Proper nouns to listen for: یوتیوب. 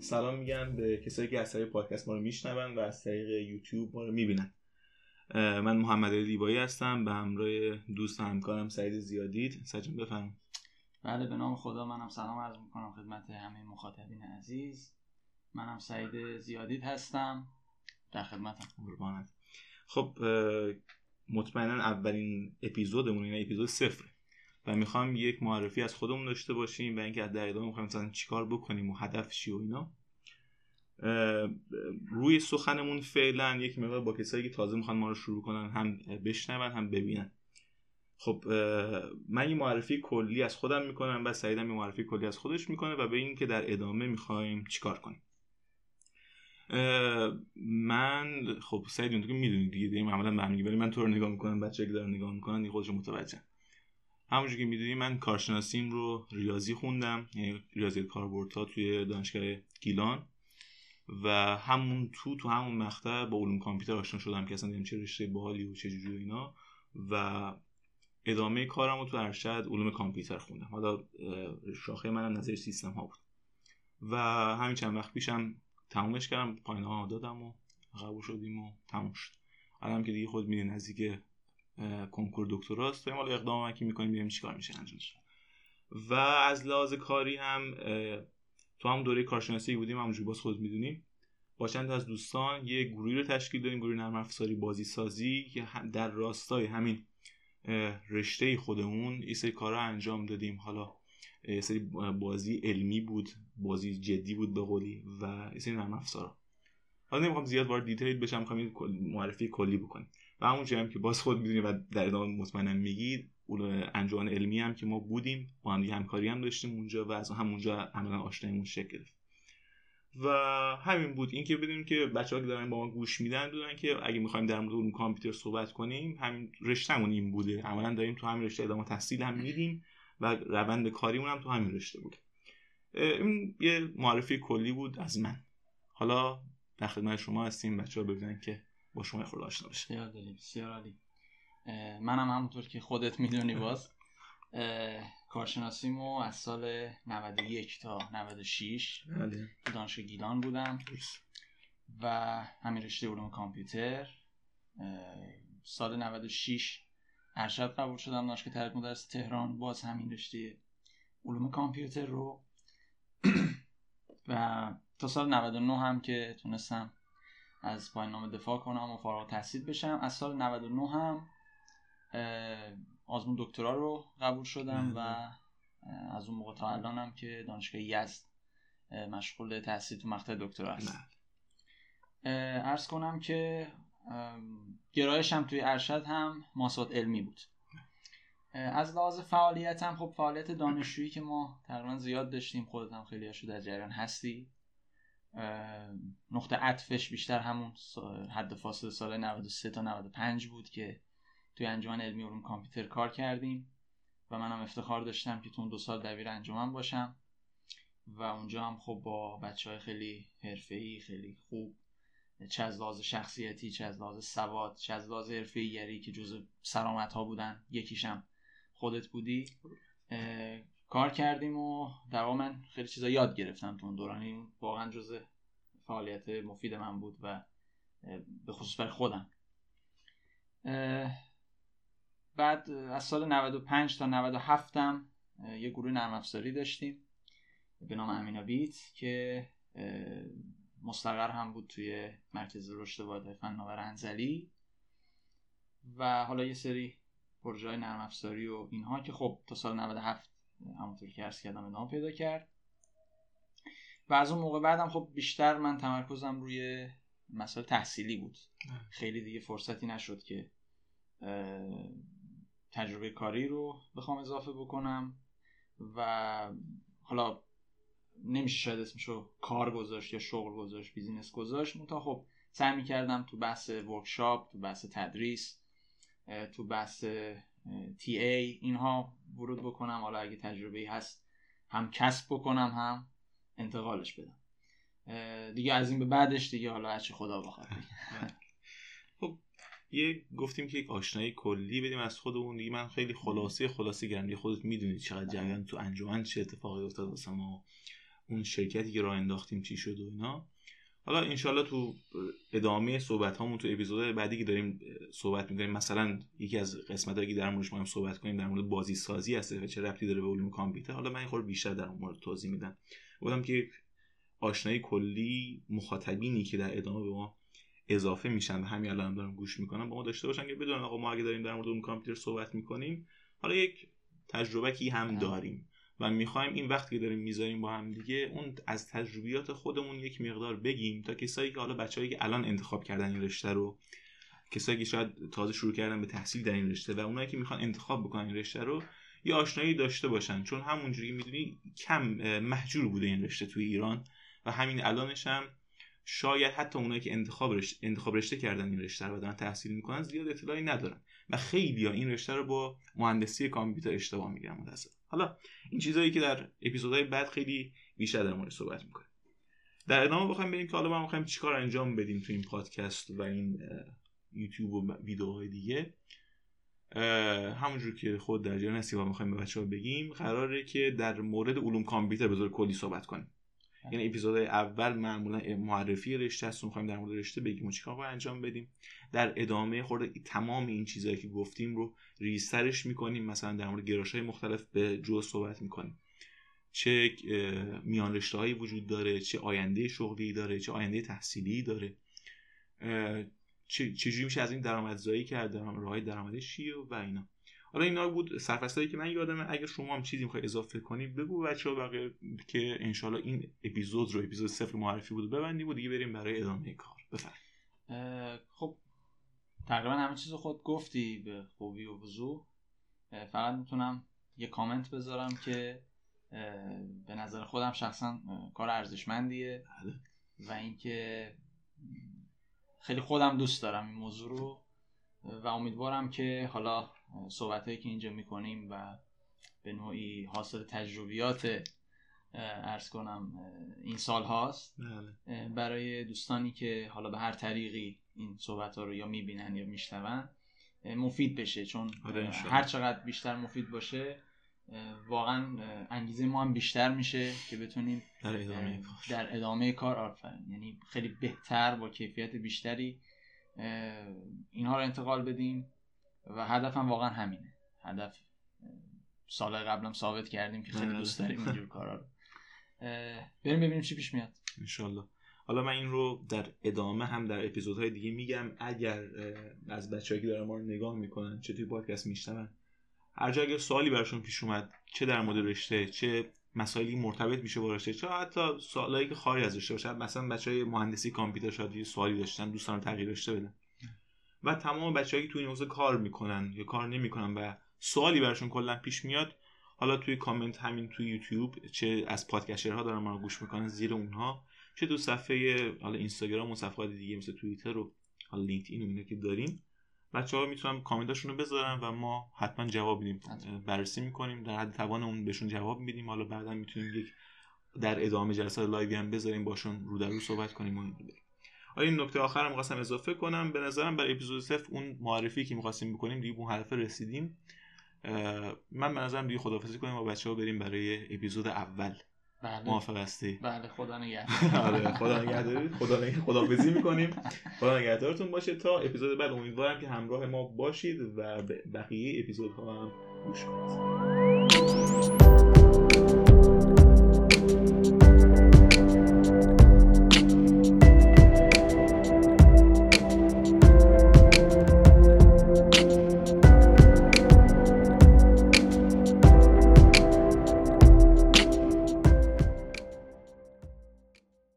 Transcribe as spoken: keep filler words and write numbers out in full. سلام میگم به کسایی که از طریق پادکست ما رو میشنون و از طریق یوتیوب ما رو میبینن. من محمد علی لیبایی هستم به همراه دوست و همکارم سعید زیادی. سجام بفرمایید. بله، به نام خدا منم سلام عرض میکنم خدمت همه مخاطبین عزیز. منم سعید زیادی هستم، در خدمتم. قربانت. خب مطمئنا اولین اپیزودمون اینه، اپیزود صفره و میخوام یک معرفی از خودمون داشته باشیم و اینکه از در ادامه میخوایم مثلا چیکار بکنیم و هدف چی و اینا. روی سخنمون فعلا یک مقدار با کسایی که تازه میخوان ما رو شروع کنن هم بشنون هم ببینن. خب من یه معرفی کلی از خودم میکنم و سعیدم یه معرفی کلی از خودش میکنه و به این که در ادامه میخوایم چیکار کنیم. من خب سعید اون که میدونید دیگه دیگه معمولا معمولی، ولی من تو رو نگاه میکنم، بچه‌ها که دارن نگاه میکنن دیگه خودشون متوجهن. همونجوری که میدونی من کارشناسیم رو ریاضی خوندم، یعنی ریاضیات کاربردها توی دانشگاه گیلان و همون تو تو همون مقطع با علوم کامپیوتر آشنا شدم که اصلا دیدم چه رشته باحالی و چه جوری اینا و ادامه کارم رو تو ارشد علوم کامپیوتر خوندم. حالا شاخه منم نظر سیستم ها بود و همین چند وقت پیشم تمومش کردم، پایانه ها دادم و قبول شدیم و تموم شد. الان که دیگه خود میدین نزدیک کنکور دکتراست بریم، حالا اقدام که میکنیم بریم چی کار میشه انجام شد. و از لحاظ کاری هم تو هم دوره کارشناسی بودیم، همونجوری باز خود میدونیم با چند تا از دوستان یه گروهی رو تشکیل دادیم، گروه نرم افزاری بازی سازی که در راستای همین رشته خودمون یه سری کارا انجام دادیم. حالا یه سری بازی علمی بود، بازی جدی بود به قولی و یه سری نرم افزارا. حالا نمیخوام زیاد وارد دیتیل بشم، میخوام معرفی کلی بکنم و همونجوری هم که باز خود میدونید و در ادامه مطمئنا میگید اون انجمن علمی هم که ما بودیم با هم همکاری هم داشتیم اونجا و از همونجا عملا آشناییمون شکل گرفت و همین بود. این که بدونیم که بچه‌ها که دارن با ما گوش میدن بدونن که اگه می‌خوایم در مورد علوم کامپیوتر صحبت کنیم همین رشتهمون این بوده، عملا داریم تو همین رشته ادامه تحصیل هم میدیم و روند کاریمون هم تو همین رشته بود. این یه معرفی کلی بود از من. حالا در خدمت شما هستیم بچه‌ها ببینن که با شما خود آشنا بشه. بسیار عالی، بسیار عالی. منم همونطور که خودت میدونی باز کارشناسیمو از سال نود و یک تا نود و شش تو دانشگاه گیلان بودم و همین رشته علوم کامپیوتر. سال نود و شش ارشد قبول شدم دانشگاه ترک مدرس تهران، باز همین رشته علوم کامپیوتر رو و تا سال نود و نه هم که تونستم از پایان نامه دفاع کنم و فارغ التحصیل بشم. از سال نود و نه هم آزمون دکترا رو قبول شدم و از اون موقع تا الانم که دانشگاه یزد مشغول تحصیل تو مقطع دکترا هستم. عرض کنم که گرایشم توی ارشد هم ماسوات علمی بود. از لحاظ فعالیتم خب فعالیت دانشجویی که ما تقریبا زیاد داشتیم، خودت هم خیلی هاشو در جریان هستی، نقطه عطفش بیشتر همون حد فاصله سال نود و سه تا نود و پنج بود که توی انجمن علمی علوم کامپیوتر کار کردیم و منم افتخار داشتم که تون دو سال دبیر انجمن باشم و اونجا هم خب با بچهای خیلی حرفه‌ای خیلی خوب، چه از لحاظ شخصیتی چه از لحاظ سواد چه از لحاظ حرفه‌ایگری که جزو سرآمدها بودن، یکیشم خودت بودی، کار کردیم و در واقع من خیلی چیزا یاد گرفتم تو اون دوران. این واقعا جزء فعالیت مفید من بود و به خصوص برای خودم. بعد از سال نود و پنج تا نود و هفت هم یه گروه نرم افزاری داشتیم به نام امینابیت که مستقر هم بود توی مرکز رشد واحد فناور انزلی و حالا یه سری پروژه نرم افزاری و اینها که خب تا سال نود و هفت همونطور که عرض کردم ادامه پیدا کرد و از اون موقع بعدم خب بیشتر من تمرکزم روی مسائل تحصیلی بود. خیلی دیگه فرصتی نشد که تجربه کاری رو بخوام اضافه بکنم و حالا نمیشه شاید اسمشو کار گذاشت یا شغل گذاشت، بیزینس گذاشت، منتها خب سعی می‌کردم تو بحث ورکشاپ، تو بحث تدریس، تو بحث تی ای اینها ورود بکنم. حالا اگه تجربه‌ای هست هم کسب بکنم هم انتقالش بدم دیگه. از این به بعدش دیگه حالا هرچی خدا بخواد. خب یه گفتیم که یک آشنایی کلی بدیم از خودمون دیگه. من خیلی خلاصه خلاصه گرم دیگه، خودت میدونید چقدر جریان تو انجمن چه اتفاقی افتاد واسه ما اون شرکتی که راه انداختیم چی شد و اینا. حالا انشالله تو ادامه صحبت هامون تو اپیزود بعدی که داریم صحبت می‌کنیم، مثلا یکی از قسمتایی که در موردش ما هم صحبت کنیم در مورد بازی سازی هست و چه ربطی داره به علوم کامپیوتر، حالا من یه خورده بیشتر در اون مورد توضیح میدم. گفتم که آشنایی کلی مخاطبینی که در ادامه به ما اضافه میشن و همین الان دارن گوش میکنن با ما داشته باشن که بدونن آقا ما اگه داریم در مورد علوم کامپیوتر صحبت میکنیم حالا یک تجربه کی هم داریم و میخوایم این وقتی که داریم میذاریم با هم دیگه اون از تجربیات خودمون یک مقدار بگیم تا کسایی که حالا بچه‌ای که الان انتخاب کردن این رشته رو، کسایی که شاید تازه شروع کردن به تحصیل در این رشته و اونایی که میخوان انتخاب بکنن این رشته رو یه آشنایی داشته باشن، چون همونجوری میدونی کم مهجور بوده این رشته توی ایران و همین الانش هم شاید حتی اونایی که انتخاب رشته انتخاب رشته کردن این رشته رو دارن تحصیل میکنن زیاد اطلاعی ندارن و خیلی‌ها این رشته رو با مهندسی کامپیوتر اشتباه میگیرن متأسفانه. حالا این چیزایی که در اپیزودهای بعد خیلی بیشتر در مورد صحبت میکنیم. در ادامه بخوایم ببینیم که حالا ما می‌خوایم چیکار انجام بدیم تو این پادکست و این یوتیوب و ویدیوهای دیگه. همونجور که خود در جریان هستی و می‌خوایم به بچه‌ها بگیم قراره که در مورد علوم کامپیوتر به طور کلی صحبت کنیم. یعنی اپیزودهای اول معمولا معرفی رشته است، می‌خوایم در مورد رشته بگیم و چیکار باید انجام بدیم. در ادامه خورده تمام این چیزایی که گفتیم رو ریسرچ می‌کنیم، مثلا در مورد گرایش‌های مختلف به جزء صحبت می‌کنیم، چه میان رشته‌هایی وجود داره، چه آینده شغلی داره، چه آینده تحصیلی داره، چه چجوری میشه از این درآمدزایی کرد، راه‌های درآمدش چیه و اینا. حالا اینا بود سرفصلی که من یادمه. اگر شما هم چیزی میخوای اضافه کنی بگو بچه‌ها، بقیه که انشالله این اپیزود رو اپیزود صفر معرفی بود ببندیم و دیگه بریم برای ادامه کار. بفرمایید. خب تقریبا همه چیز رو خود گفتی به خوبی و وضوح. فقط میتونم یه کامنت بذارم که به نظر خودم شخصا کار ارزشمندیه و اینکه خیلی خودم دوست دارم این موضوع رو و امیدوارم که حالا صحبتایی که اینجا میکنیم و به نوعی حاصل تجربیات عرض کنم این سال هاست برای دوستانی که حالا به هر طریقی این صحبت ها رو یا میبینن یا میشنون مفید بشه، چون هر چقدر بیشتر مفید باشه واقعا انگیزه ما هم بیشتر میشه که بتونیم در ادامه کار در ادامه کار آفرین، یعنی خیلی بهتر با کیفیت بیشتری اینها رو انتقال بدیم و هدفم هم واقعا همینه. هدف سال قبلم ثابت کردیم که خیلی دوست داریم اینجور کارا رو. بریم ببینیم چی پیش میاد انشالله. حالا من این رو در ادامه هم در اپیزودهای دیگه میگم. اگر از بچه‌ای که دارن ما رو نگاه میکنن چه توی پادکست میشنون، هر جا اگر سوالی براشون پیش اومد، چه در مورد رشته، چه مسائلی مرتبط میشه با رشته، چه حتی سوالایی که خارج از رشته باشه، مثلا بچهای مهندسی کامپیوتر شاید یه سوالی داشتن دوستان تغییر رشته بدن و تمام بچه‌ای که تو این حوزه کار میکنن یا کار نمیکنن و سوالی براشون کلا پیش میاد، حالا توی کامنت همین توی یوتیوب، چه از پادکسترها دارن ما رو گوش میکنن زیر اونها، چه تو صفحه حالا اینستاگرام و صفحات دیگه مثل توییتر و حالا لینکدین و اینا که داریم، بچه‌ها میتونن کامنتاشون رو بذارن و ما حتما جواب میدیم، بررسی میکنیم، در حد توانمون بهشون جواب میدیم. حالا بعدا میتونیم یک در ادامه جلسات لایوی هم بذاریم، باشون رو در رو صحبت کنیم و اینو. این نکته آخرم می‌خواستم اضافه کنم، به نظرم برای اپیزود صفر اون معرفی که می‌خواستیم بکنیم دیگه به اون هدف رسیدیم. من به نظرم دیگه خداحافظی کنیم و بچه‌ها بریم برای اپیزود اول. بله. موافق هستی؟ بله. خدا نگهدار. آره خدا نگهدارید. خدا نگهدار. خداحافظی می‌کنیم. خدا نگهدارتون باشه تا اپیزود بعد. امیدوارم که همراه ما باشید و بقیه اپیزودها هم گوش کنید.